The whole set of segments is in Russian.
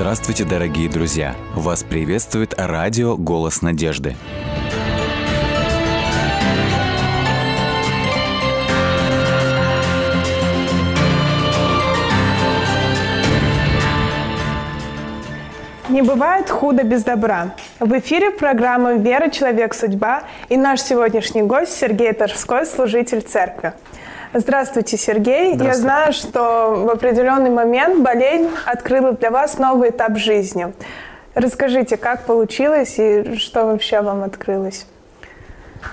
Здравствуйте, дорогие друзья! Вас приветствует радио «Голос Надежды». Не бывает худо без добра. В эфире программа «Вера, человек, судьба» и наш сегодняшний гость Сергей Тарской, служитель церкви. Здравствуйте, Сергей. Здравствуйте. Я знаю, что в определенный момент болезнь открыла для вас новый этап жизни. Расскажите, как получилось и что вообще вам открылось?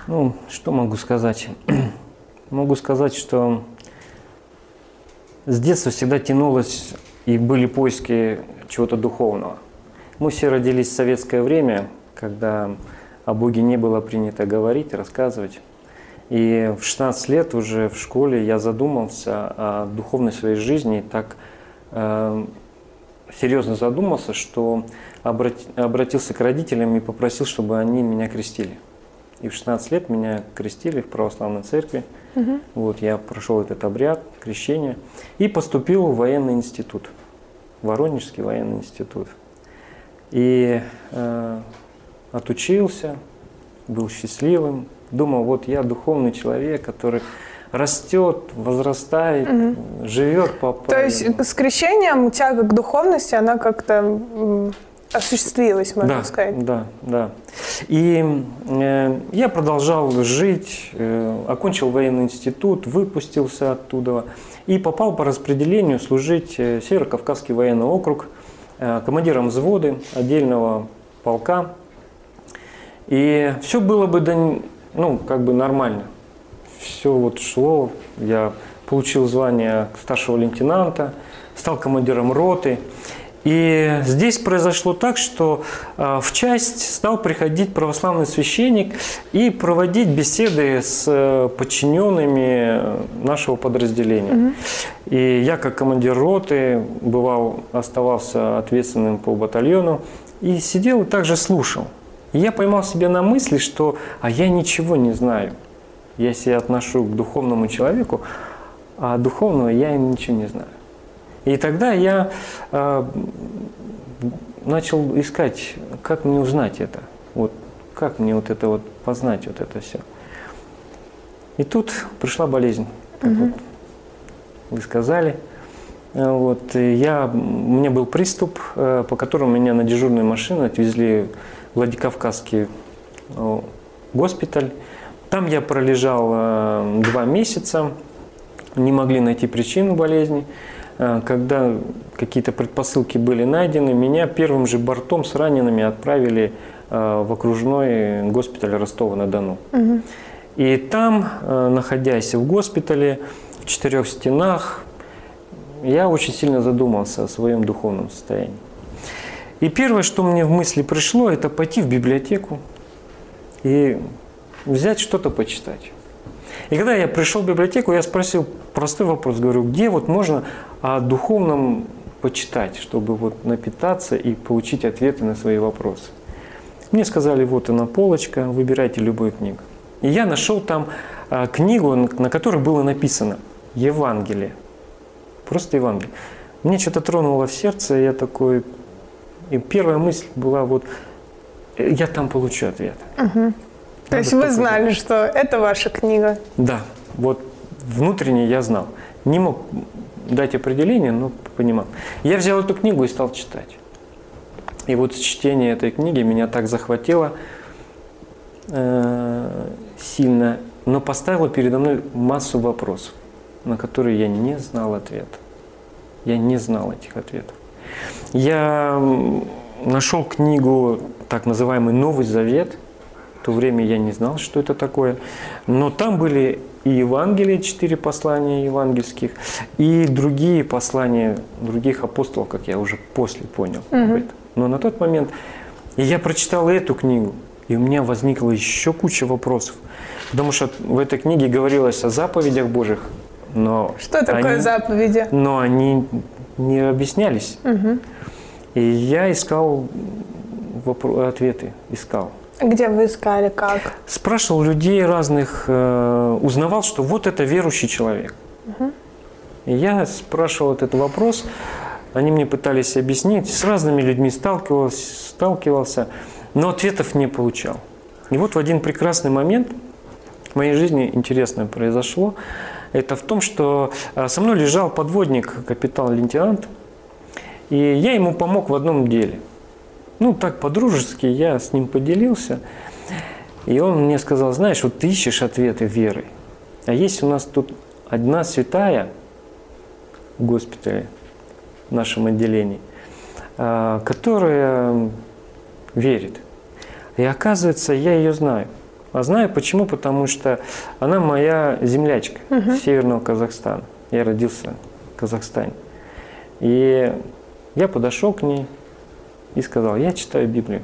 Ну, что могу сказать? Могу сказать, что с детства всегда тянулось и были поиски чего-то духовного. Мы все родились в советское время, когда о Боге не было принято говорить, рассказывать. И в 16 лет уже в школе я задумался о духовной своей жизни, и так серьезно задумался, что обратился к родителям и попросил, чтобы они меня крестили. И в 16 лет меня крестили в православной церкви. Угу. Вот, я прошел этот обряд, крещение, и поступил в военный институт, Воронежский военный институт. И отучился, был счастливым, думал, вот я духовный человек, который растет, возрастает, угу, живет по правилам. То есть с крещением тяга к духовности, она как-то осуществилась, можно сказать. Да, да. И я продолжал жить, окончил военный институт, выпустился оттуда и попал по распределению служить в Северо-Кавказский военный округ, командиром взвода отдельного полка. И все было бы, ну, как бы нормально. Все вот шло. Я получил звание старшего лейтенанта, стал командиром роты. И здесь произошло так, что в часть стал приходить православный священник и проводить беседы с подчиненными нашего подразделения. Угу. И я, как командир роты, оставался ответственным по батальону и сидел и также слушал. И я поймал себя на мысли, что я ничего не знаю. Я себя отношу к духовному человеку, а духовного я ничего не знаю. И тогда я начал искать, как мне узнать это, вот, как мне вот это вот познать, вот это все. И тут пришла болезнь, как вот вы сказали. Вот, у меня был приступ, по которому меня на дежурную машину отвезли в Владикавказский госпиталь. Там я пролежал 2 месяца, не могли найти причину болезни. Когда какие-то предпосылки были найдены, меня первым же бортом с ранеными отправили в окружной госпиталь Ростова-на-Дону. Угу. И там, находясь в госпитале, в 4 стенах, я очень сильно задумался о своем духовном состоянии. И первое, что мне в мысли пришло, это пойти в библиотеку и взять что-то почитать. И когда я пришел в библиотеку, я спросил простой вопрос, говорю, где вот можно о духовном почитать, чтобы вот напитаться и получить ответы на свои вопросы. Мне сказали, вот она полочка, выбирайте любую книгу. И я нашел там книгу, на которой было написано «Евангелие». Просто «Евангелие». Мне что-то тронуло в сердце, я такой… И первая мысль была вот, я там получу ответ. Угу. То есть вы знали, что это ваша книга? Да, вот внутренне я знал. Не мог дать определение, но понимал. Я взял эту книгу и стал читать. И вот чтение этой книги меня так захватило сильно, но поставило передо мной массу вопросов, на которые я не знал ответа. Я не знал этих ответов. Я нашел книгу, так называемый «Новый Завет». В то время я не знал, что это такое. Но там были и Евангелия, 4 послания евангельских, и другие послания других апостолов, как я уже после понял. Угу. Но на тот момент я прочитал эту книгу, и у меня возникла еще куча вопросов. Потому что в этой книге говорилось о заповедях Божьих. Но что такое заповеди? Но они не объяснялись. Угу. И я искал ответы, искал. Где вы искали, как? Спрашивал людей разных, узнавал, что вот это верующий человек. Угу. Я спрашивал этот вопрос, Они мне пытались объяснить, с разными людьми сталкивался, но ответов не получал. И вот в один прекрасный момент в моей жизни интересное произошло. Это в том, что со мной лежал подводник, капитан-лейтенант, и я ему помог в одном деле. Ну, так по-дружески я с ним поделился. И он мне сказал: знаешь, вот ты ищешь ответы веры. А есть у нас тут одна святая в госпитале, в нашем отделении, которая верит. И оказывается, я ее знаю. А знаю почему? Потому что она моя землячка с Северного Казахстана. Я родился в Казахстане. И я подошел к ней и сказал: я читаю Библию.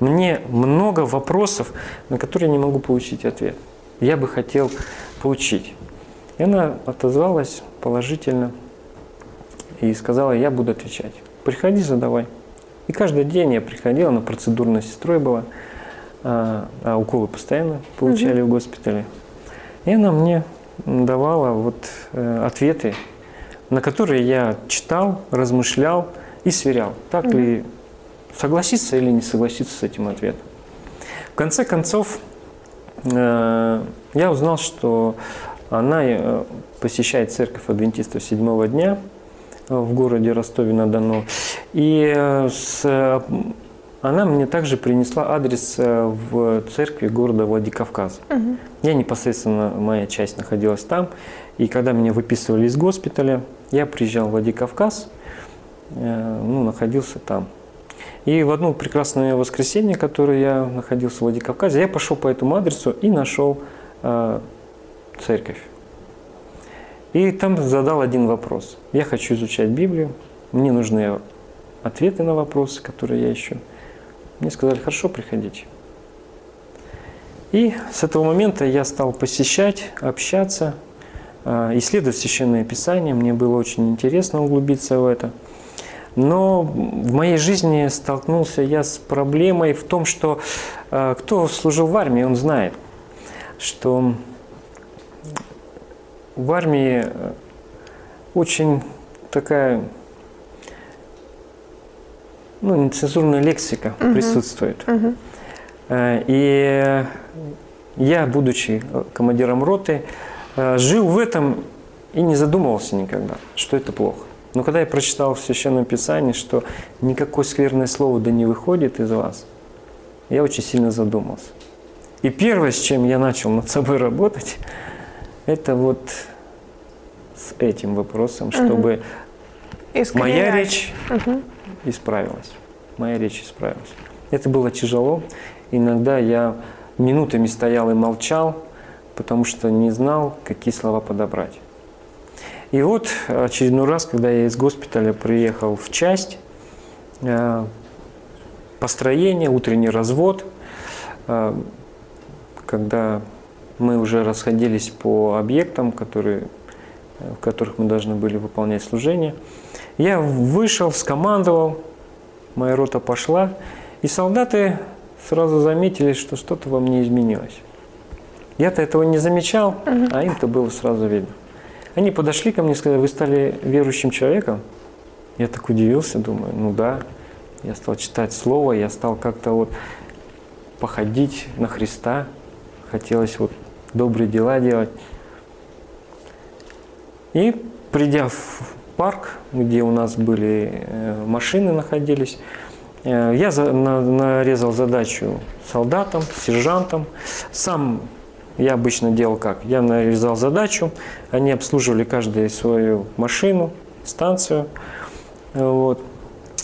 Мне много вопросов, на которые я не могу получить ответ. Я бы хотел получить. И она отозвалась положительно и сказала: я буду отвечать. Приходи, задавай. И каждый день я приходила, она процедурной сестрой была, а уколы постоянно получали в госпитале. И она мне давала вот ответы, на которые я читал, размышлял и сверял, так ли согласиться или не согласиться с этим ответом. В конце концов, я узнал, что она посещает церковь адвентистов седьмого дня в городе Ростове-на-Дону. И она мне также принесла адрес в церкви города Владикавказа. Я непосредственно, моя часть находилась там. И когда меня выписывали из госпиталя, я приезжал в Владикавказ, находился там. И в одно прекрасное воскресенье, которое я находился в Владикавказе, я пошел по этому адресу и нашел церковь. И там задал один вопрос. Я хочу изучать Библию, мне нужны ответы на вопросы, которые я ищу. Мне сказали: хорошо, приходите. И с этого момента я стал посещать, общаться, исследовать Священное Писание. Мне было очень интересно углубиться в это. Но в моей жизни столкнулся я с проблемой в том, что кто служил в армии, он знает, что в армии очень такая нецензурная лексика присутствует. И я, будучи командиром роты, жил в этом и не задумывался никогда, что это плохо. Но когда я прочитал в Священном Писании, что никакое скверное слово да не выходит из вас, я очень сильно задумался. И первое, с чем я начал над собой работать, это вот с этим вопросом, чтобы моя речь исправилась. Моя речь исправилась. Это было тяжело. Иногда я минутами стоял и молчал, потому что не знал, какие слова подобрать. И вот очередной раз, когда я из госпиталя приехал в часть, построение, утренний развод, когда мы уже расходились по объектам, в которых мы должны были выполнять служение, я вышел, скомандовал, моя рота пошла, и солдаты сразу заметили, что что-то во мне изменилось. Я-то этого не замечал, а им-то было сразу видно. Они подошли ко мне и сказали: вы стали верующим человеком? Я так удивился, думаю, да. Я стал читать Слово, я стал как-то вот походить на Христа. Хотелось вот добрые дела делать. И придя в парк, где у нас были машины находились, я нарезал задачу солдатам, сержантам. Сам я обычно делал как? Я нарезал задачу, они обслуживали каждую свою машину, станцию. Вот.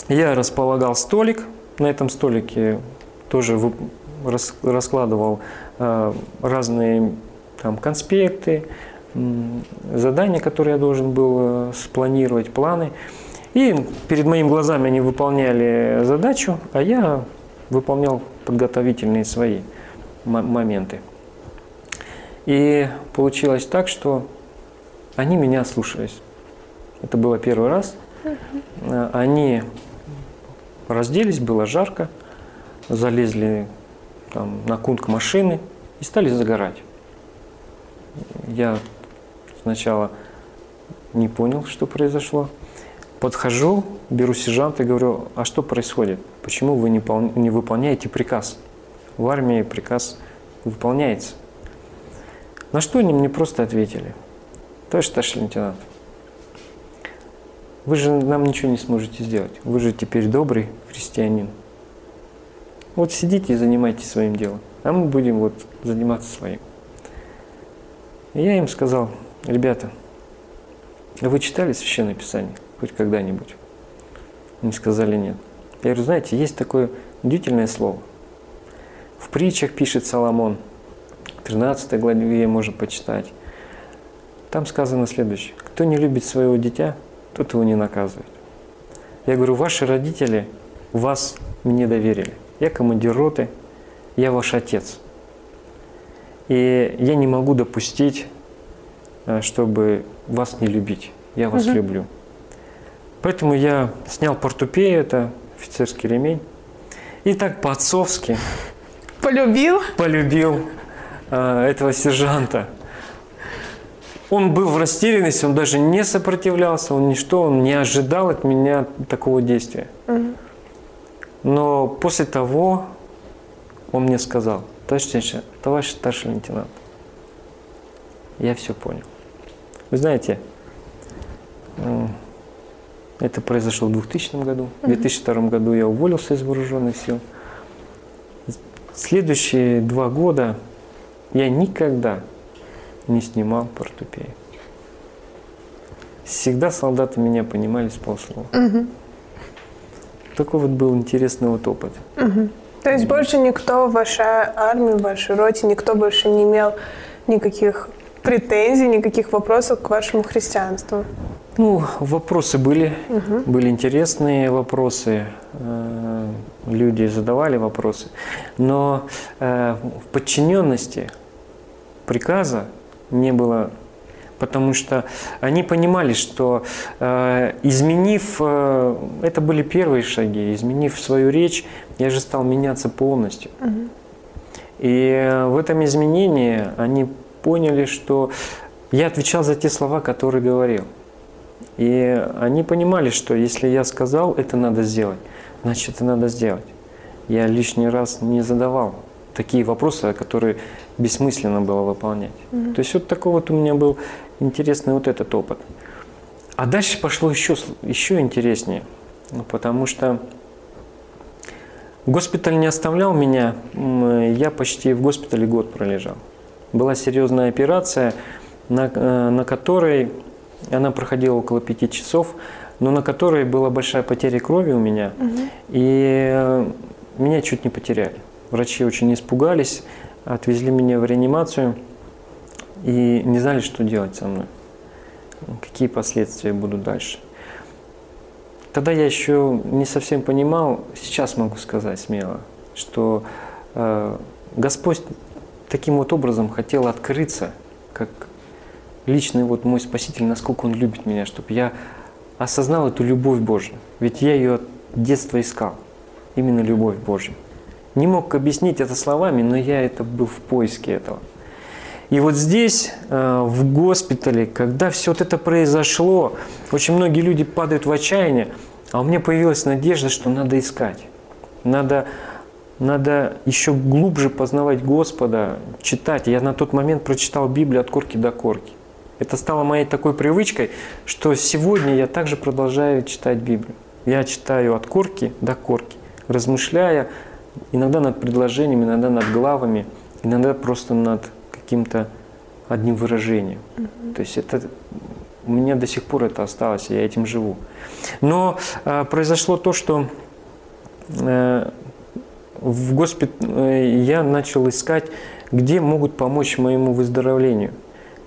Я располагал столик, на этом столике тоже раскладывал разные там конспекты, задания, которые я должен был спланировать, планы. И перед моими глазами они выполняли задачу, а я выполнял подготовительные свои моменты. И получилось так, что они меня слушались. Это было первый раз. Они разделись, было жарко, залезли там на кунг машины и стали загорать. Я сначала не понял, что произошло. Подхожу, беру сержанта и говорю: а что происходит? Почему вы не выполняете приказ? В армии приказ выполняется. На что они мне просто ответили: товарищ старший лейтенант, вы же нам ничего не сможете сделать. Вы же теперь добрый христианин. Вот сидите и занимайтесь своим делом, а мы будем вот заниматься своим. И я им сказал: ребята, вы читали Священное Писание хоть когда-нибудь? Они сказали: нет. Я говорю: знаете, есть такое удивительное слово. В притчах пишет Соломон, 13 главе можно почитать. Там сказано следующее: кто не любит своего дитя, тот его не наказывает. Я говорю: ваши родители вас мне доверили. Я командир роты, я ваш отец. И я не могу допустить, чтобы вас не любить. Я вас люблю. Поэтому я снял портупею, это офицерский ремень, и так по-отцовски полюбил этого сержанта. Он был в растерянности, он даже не сопротивлялся, он не ожидал от меня такого действия. Но после того он мне сказал: товарищ старший лейтенант, я все понял. Вы знаете, это произошло в 2000 году. В 2002 году я уволился из вооруженных сил. Следующие 2 года я никогда не снимал портупеи. Всегда солдаты меня понимали с полуслова. Такой вот был интересный вот опыт. То есть больше никто в вашей армии, в вашей роте, никто больше не имел никаких претензий, никаких вопросов к вашему христианству? Ну, вопросы были. Были интересные вопросы. Люди задавали вопросы. Но в подчиненности приказа не было, потому что они понимали, что это были первые шаги, изменив свою речь, я же стал меняться полностью. И в этом изменении они поняли, что я отвечал за те слова, которые говорил. И они понимали, что если я сказал, это надо сделать, значит, это надо сделать. Я лишний раз не задавал такие вопросы, которые бессмысленно было выполнять. То есть вот такой вот у меня был интересный вот этот опыт. А дальше пошло еще интереснее, потому что госпиталь не оставлял меня. Я почти в госпитале год пролежал. Была серьезная операция, на которой она проходила около 5 часов, но на которой была большая потеря крови у меня, и меня чуть не потеряли. Врачи очень испугались, отвезли меня в реанимацию и не знали, что делать со мной, какие последствия будут дальше. Тогда я еще не совсем понимал, сейчас могу сказать смело, что Господь таким вот образом хотел открыться, как личный вот мой Спаситель, насколько Он любит меня, чтобы я осознал эту любовь Божью. Ведь я ее от детства искал, именно любовь Божью. Не мог объяснить это словами, но я был в поиске этого. И вот здесь, в госпитале, когда все вот это произошло, очень многие люди падают в отчаяние, а у меня появилась надежда, что надо искать. Надо еще глубже познавать Господа, читать. Я на тот момент прочитал Библию от корки до корки. Это стало моей такой привычкой, что сегодня я также продолжаю читать Библию. Я читаю от корки до корки, размышляя иногда над предложениями, иногда над главами, иногда просто над каким-то одним выражением. То есть у меня до сих пор это осталось, я этим живу. Но произошло то, что в госпитале я начал искать, где могут помочь моему выздоровлению.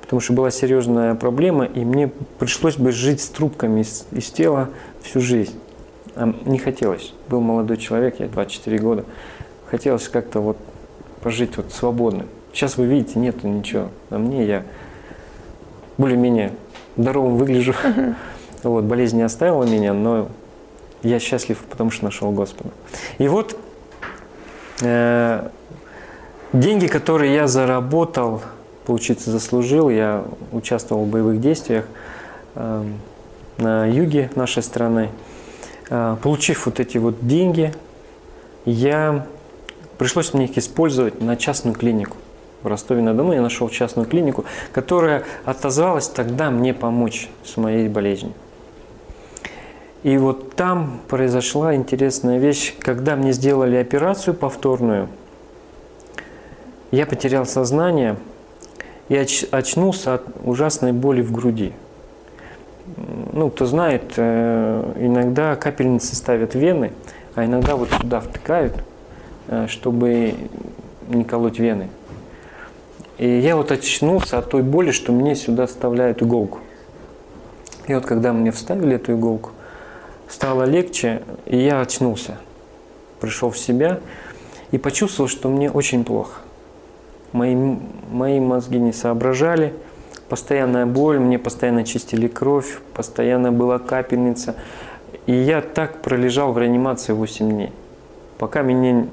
Потому что была серьезная проблема, и мне пришлось бы жить с трубками из тела всю жизнь. Не хотелось. Был молодой человек, я 24 года. Хотелось как-то вот пожить вот свободно. Сейчас вы видите, нету ничего на мне. Я более-менее здоровым выгляжу. Вот, болезнь не оставила меня, но я счастлив, потому что нашел Господа. И вот деньги, которые я заработал, получиться заслужил, я участвовал в боевых действиях. на юге нашей страны. Получив вот эти вот деньги, пришлось мне их использовать на частную клинику. В Ростове-на-Дону я нашел частную клинику, которая отозвалась тогда мне помочь с моей болезнью. И вот там произошла интересная вещь. Когда мне сделали операцию повторную, я потерял сознание и очнулся от ужасной боли в груди. Ну, кто знает, иногда капельницы ставят в вены, а иногда вот сюда втыкают, чтобы не колоть вены. И я вот очнулся от той боли, что мне сюда вставляют иголку. И вот когда мне вставили эту иголку, стало легче, и я очнулся. Пришел в себя и почувствовал, что мне очень плохо. Мои мозги не соображали. Постоянная боль, мне постоянно чистили кровь, постоянно была капельница. И я так пролежал в реанимации 8 дней. Пока меня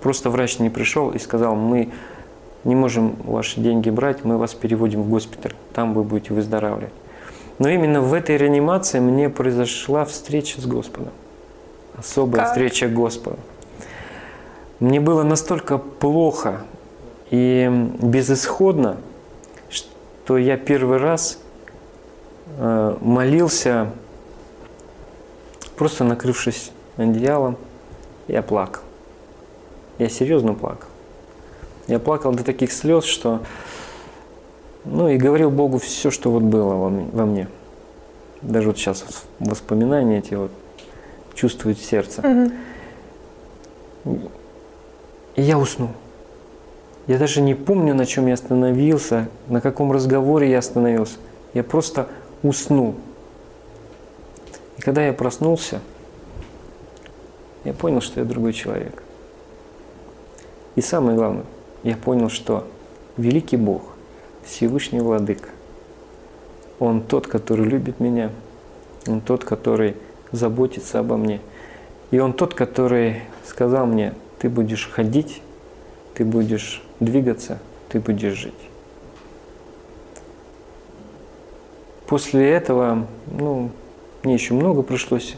просто врач не пришел и сказал: мы не можем ваши деньги брать, мы вас переводим в госпиталь, там вы будете выздоравливать. Но именно в этой реанимации мне произошла встреча с Господом. Особая встреча Господа. Мне было настолько плохо и безысходно, что я первый раз молился, просто накрывшись одеялом, я плакал. Я серьезно плакал. Я плакал до таких слез, что... Ну и говорил Богу все, что вот было во мне. Даже вот сейчас воспоминания эти вот чувствуют сердце. Угу. И я уснул. Я даже не помню, на чем я остановился, на каком разговоре я остановился. Я просто уснул. И когда я проснулся, я понял, что я другой человек. И самое главное, я понял, что великий Бог, Всевышний Владыка, Он тот, который любит меня, Он тот, который заботится обо мне. И Он тот, который сказал мне: ты будешь ходить, ты будешь двигаться, ты будешь жить. После этого, мне еще много пришлось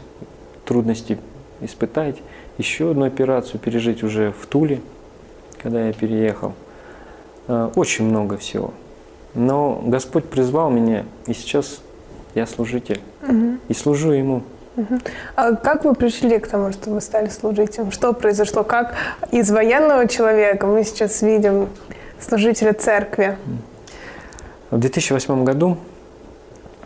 трудностей испытать. Еще одну операцию пережить уже в Туле, когда я переехал. Очень много всего. Но Господь призвал меня, и сейчас я служитель. Угу. И служу Ему. Угу. А как вы пришли к тому, что вы стали служителем? Что произошло? Как из военного человека мы сейчас видим служителя церкви? В 2008 году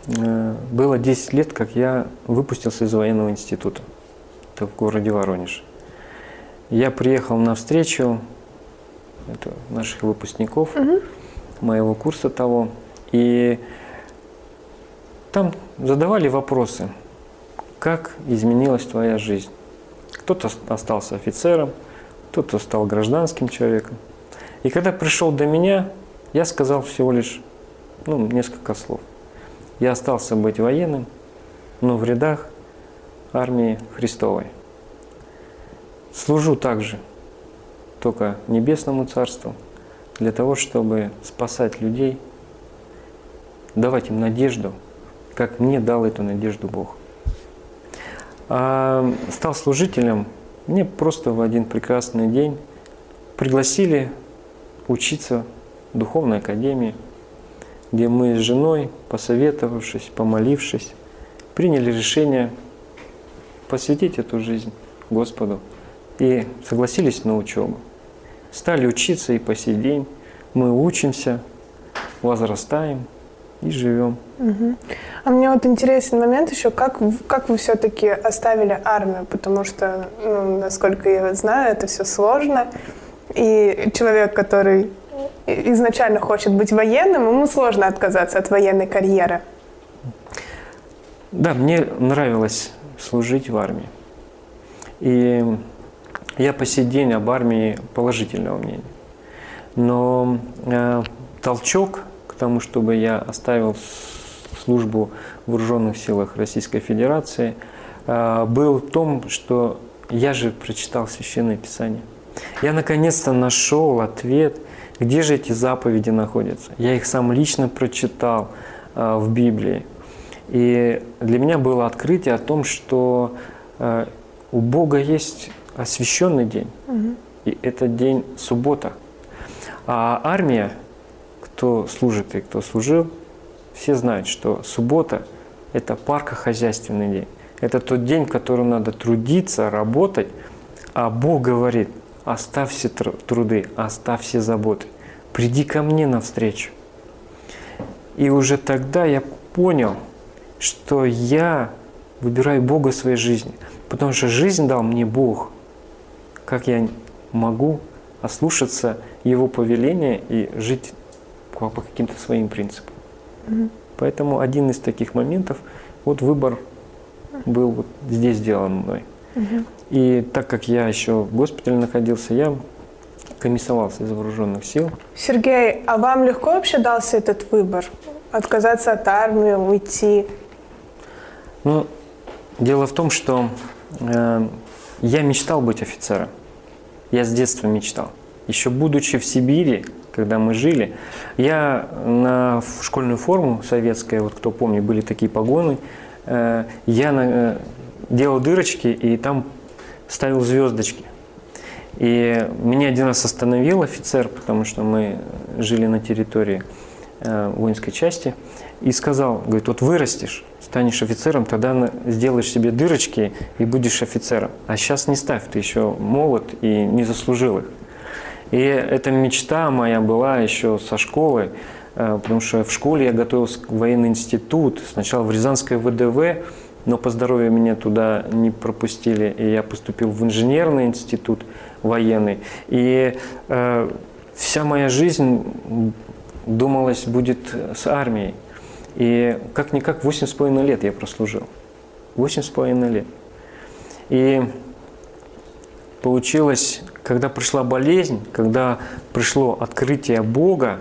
было 10 лет, как я выпустился из военного института. Это в городе Воронеж. Я приехал на встречу наших выпускников. Угу. Моего курса того, и там задавали вопросы: как изменилась твоя жизнь? Кто-то остался офицером, кто-то стал гражданским человеком. И когда пришел до меня, я сказал всего лишь несколько слов. Я остался быть военным, но в рядах армии Христовой. Служу также, только Небесному Царству, для того, чтобы спасать людей, давать им надежду, как мне дал эту надежду Бог. А стал служителем, мне просто в один прекрасный день пригласили учиться в Духовной Академии, где мы с женой, посоветовавшись, помолившись, приняли решение посвятить эту жизнь Господу и согласились на учебу. Стали учиться, и по сей день мы учимся, возрастаем и живем. Угу. А мне вот интересен момент еще, как вы все-таки оставили армию, потому что, насколько я знаю, это все сложно. И человек, который изначально хочет быть военным, ему сложно отказаться от военной карьеры. Да, мне нравилось служить в армии. И я по сей день об армии положительного мнения. Но толчок к тому, чтобы я оставил службу в вооруженных силах Российской Федерации, был в том, что я же прочитал Священное Писание. Я наконец-то нашел ответ, где же эти заповеди находятся. Я их сам лично прочитал в Библии. И для меня было открытие о том, что у Бога есть освященный день, и это день суббота. А армия, кто служит и кто служил, все знают, что суббота – это паркохозяйственный день. Это тот день, в котором надо трудиться, работать, а Бог говорит: оставь все труды, оставь все заботы, приди ко мне навстречу. И уже тогда я понял, что я выбираю Бога в своей жизни, потому что жизнь дал мне Бог. Как я могу ослушаться Его повеления и жить по каким-то своим принципам? Поэтому один из таких моментов, вот выбор был вот здесь сделан мной. И так как я еще в госпитале находился, я комиссовался из вооруженных сил. Сергей, а вам легко вообще дался этот выбор? Отказаться от армии, уйти? Ну, дело в том, что я мечтал быть офицером. Я с детства мечтал. Еще будучи в Сибири, когда мы жили, я на школьную форму советскую, вот кто помнит, были такие погоны, я делал дырочки и там ставил звездочки. И меня один раз остановил офицер, потому что мы жили на территории воинской части, и сказал, говорит: вот вырастешь, станешь офицером, тогда сделаешь себе дырочки и будешь офицером. А сейчас не ставь, ты еще молод и не заслужил их. И эта мечта моя была еще со школы, потому что в школе я готовился в военный институт, сначала в Рязанской ВДВ, но по здоровью меня туда не пропустили, и я поступил в инженерный институт военный. И вся моя жизнь, думалось, будет с армией. И как-никак 8,5 лет я прослужил. 8,5 лет. И получилось, когда пришла болезнь, когда пришло открытие Бога,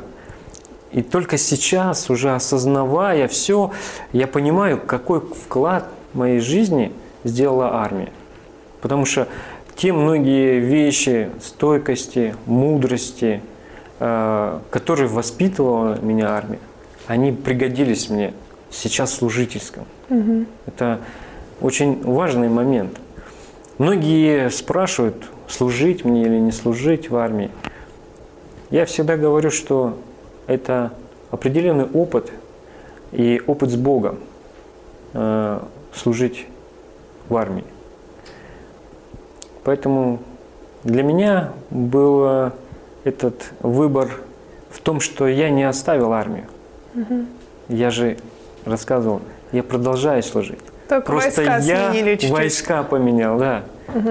и только сейчас, уже осознавая все, я понимаю, какой вклад в моей жизни сделала армия. Потому что те многие вещи стойкости, мудрости, которые воспитывала меня армия, они пригодились мне сейчас в служительском. Это очень важный момент. Многие спрашивают, служить мне или не служить в армии. Я всегда говорю, что это определенный опыт и опыт с Богом служить в армии. Поэтому для меня был этот выбор в том, что я не оставил армию. Я же рассказывал, я продолжаю служить. Только просто войска сменили чуть-чуть. Войска поменял, да.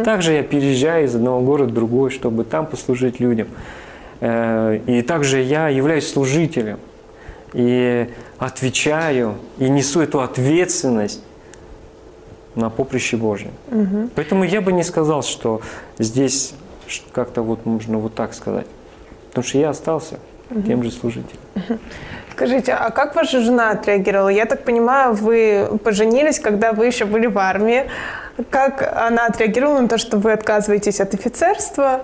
Также я переезжаю из одного города в другой, чтобы там послужить людям. И также я являюсь служителем, и отвечаю, и несу эту ответственность на поприще Божьем. Поэтому я бы не сказал, что здесь как-то вот можно вот так сказать. Потому что я остался тем же служителем. Скажите, а как ваша жена отреагировала? Я так понимаю, вы поженились, когда вы еще были в армии. Как она отреагировала на то, что вы отказываетесь от офицерства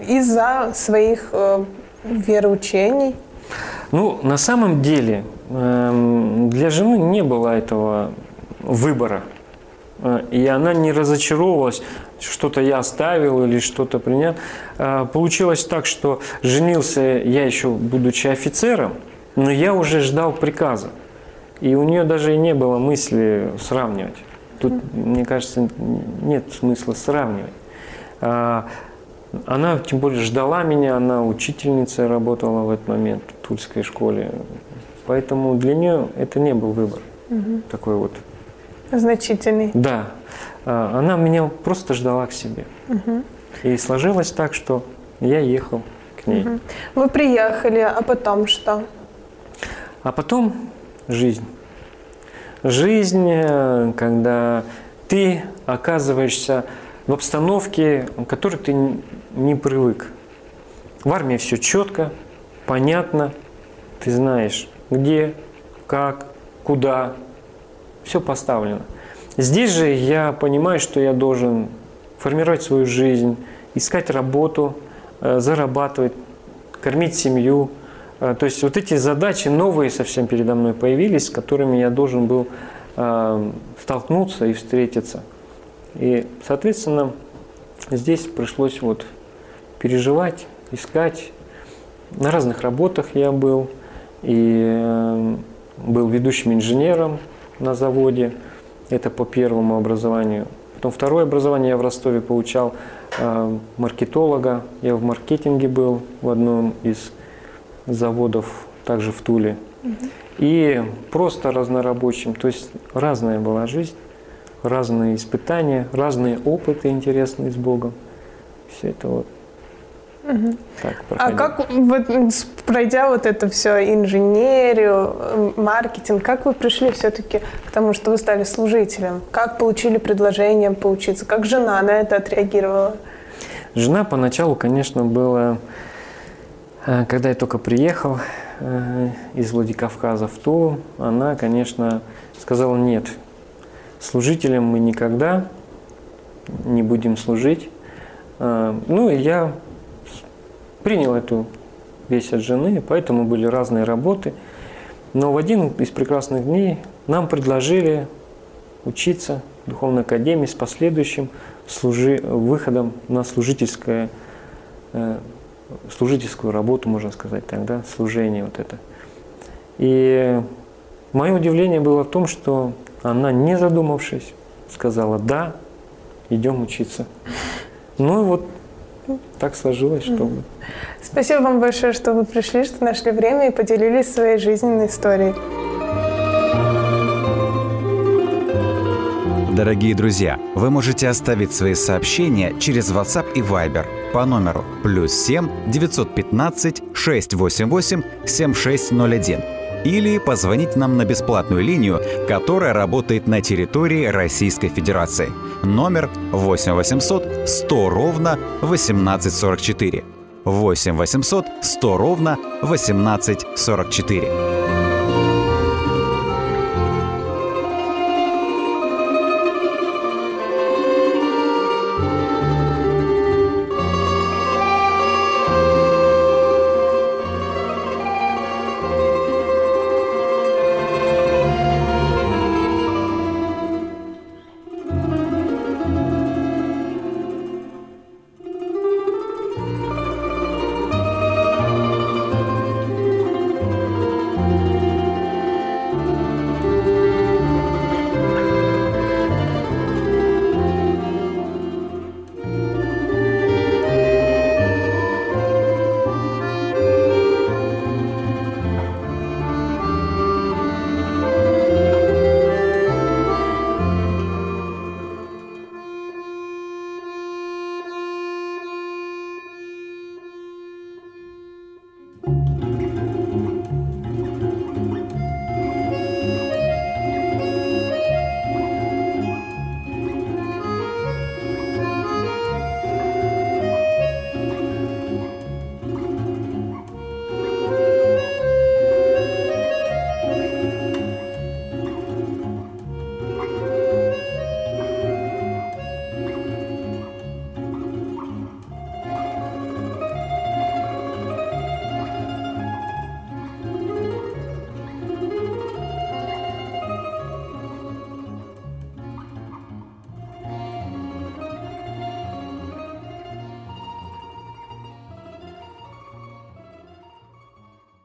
из-за своих вероучений? Ну, на самом деле, для жены не было этого выбора. И она не разочаровалась, что-то я оставил или что-то принял. Получилось так, что женился я еще будучи офицером, но я уже ждал приказа. И у нее даже и не было мысли сравнивать. Тут, мне кажется, нет смысла сравнивать. Она, тем более, ждала меня, она учительницей работала в этот момент в Тульской школе. Поэтому для нее это не был выбор такой вот. Значительный. Да. Она меня просто ждала к себе. И сложилось так, что я ехал к ней. Вы приехали, а потом что? А потом жизнь. Жизнь, когда ты оказываешься в обстановке, к которой ты не привык. В армии все четко, понятно. Ты знаешь, где, как, куда. Все поставлено. Здесь же я понимаю, что я должен формировать свою жизнь, искать работу, зарабатывать, кормить семью, То есть вот эти задачи новые совсем передо мной появились, с которыми я должен был столкнуться и встретиться. И, соответственно, здесь пришлось вот переживать, искать. На разных работах я был, и был ведущим инженером на заводе, это по первому образованию. Потом второе образование я в Ростове получал маркетолога, я в маркетинге был в одном из заводов, также в Туле. И просто разнорабочим, то есть разная была жизнь, разные испытания, разные опыты интересные с Богом. Все это вот. Так, а как, вот, пройдя вот это все, инженерию, маркетинг, как вы пришли все-таки к тому, что вы стали служителем? Как получили предложение поучиться? Как жена на это отреагировала? Жена поначалу, конечно, была, когда я только приехал из Владикавказа в Тулу, она, конечно, сказала: нет, служителям мы никогда не будем служить. Ну и я принял эту весть от жены, поэтому были разные работы. Но в один из прекрасных дней нам предложили учиться в Духовной Академии с последующим выходом на служительскую работу, можно сказать тогда, служение вот это. И мое удивление было в том, что она, не задумавшись, сказала: да, идем учиться. Ну и вот так сложилось, что... Спасибо вам большое, что вы пришли, что нашли время и поделились своей жизненной историей. Дорогие друзья, вы можете оставить свои сообщения через WhatsApp и Viber по номеру +7 915 688 7601 или позвонить нам на бесплатную линию, которая работает на территории Российской Федерации. Номер 8 800 100 ровно 1844. 8 800 100 ровно 1844.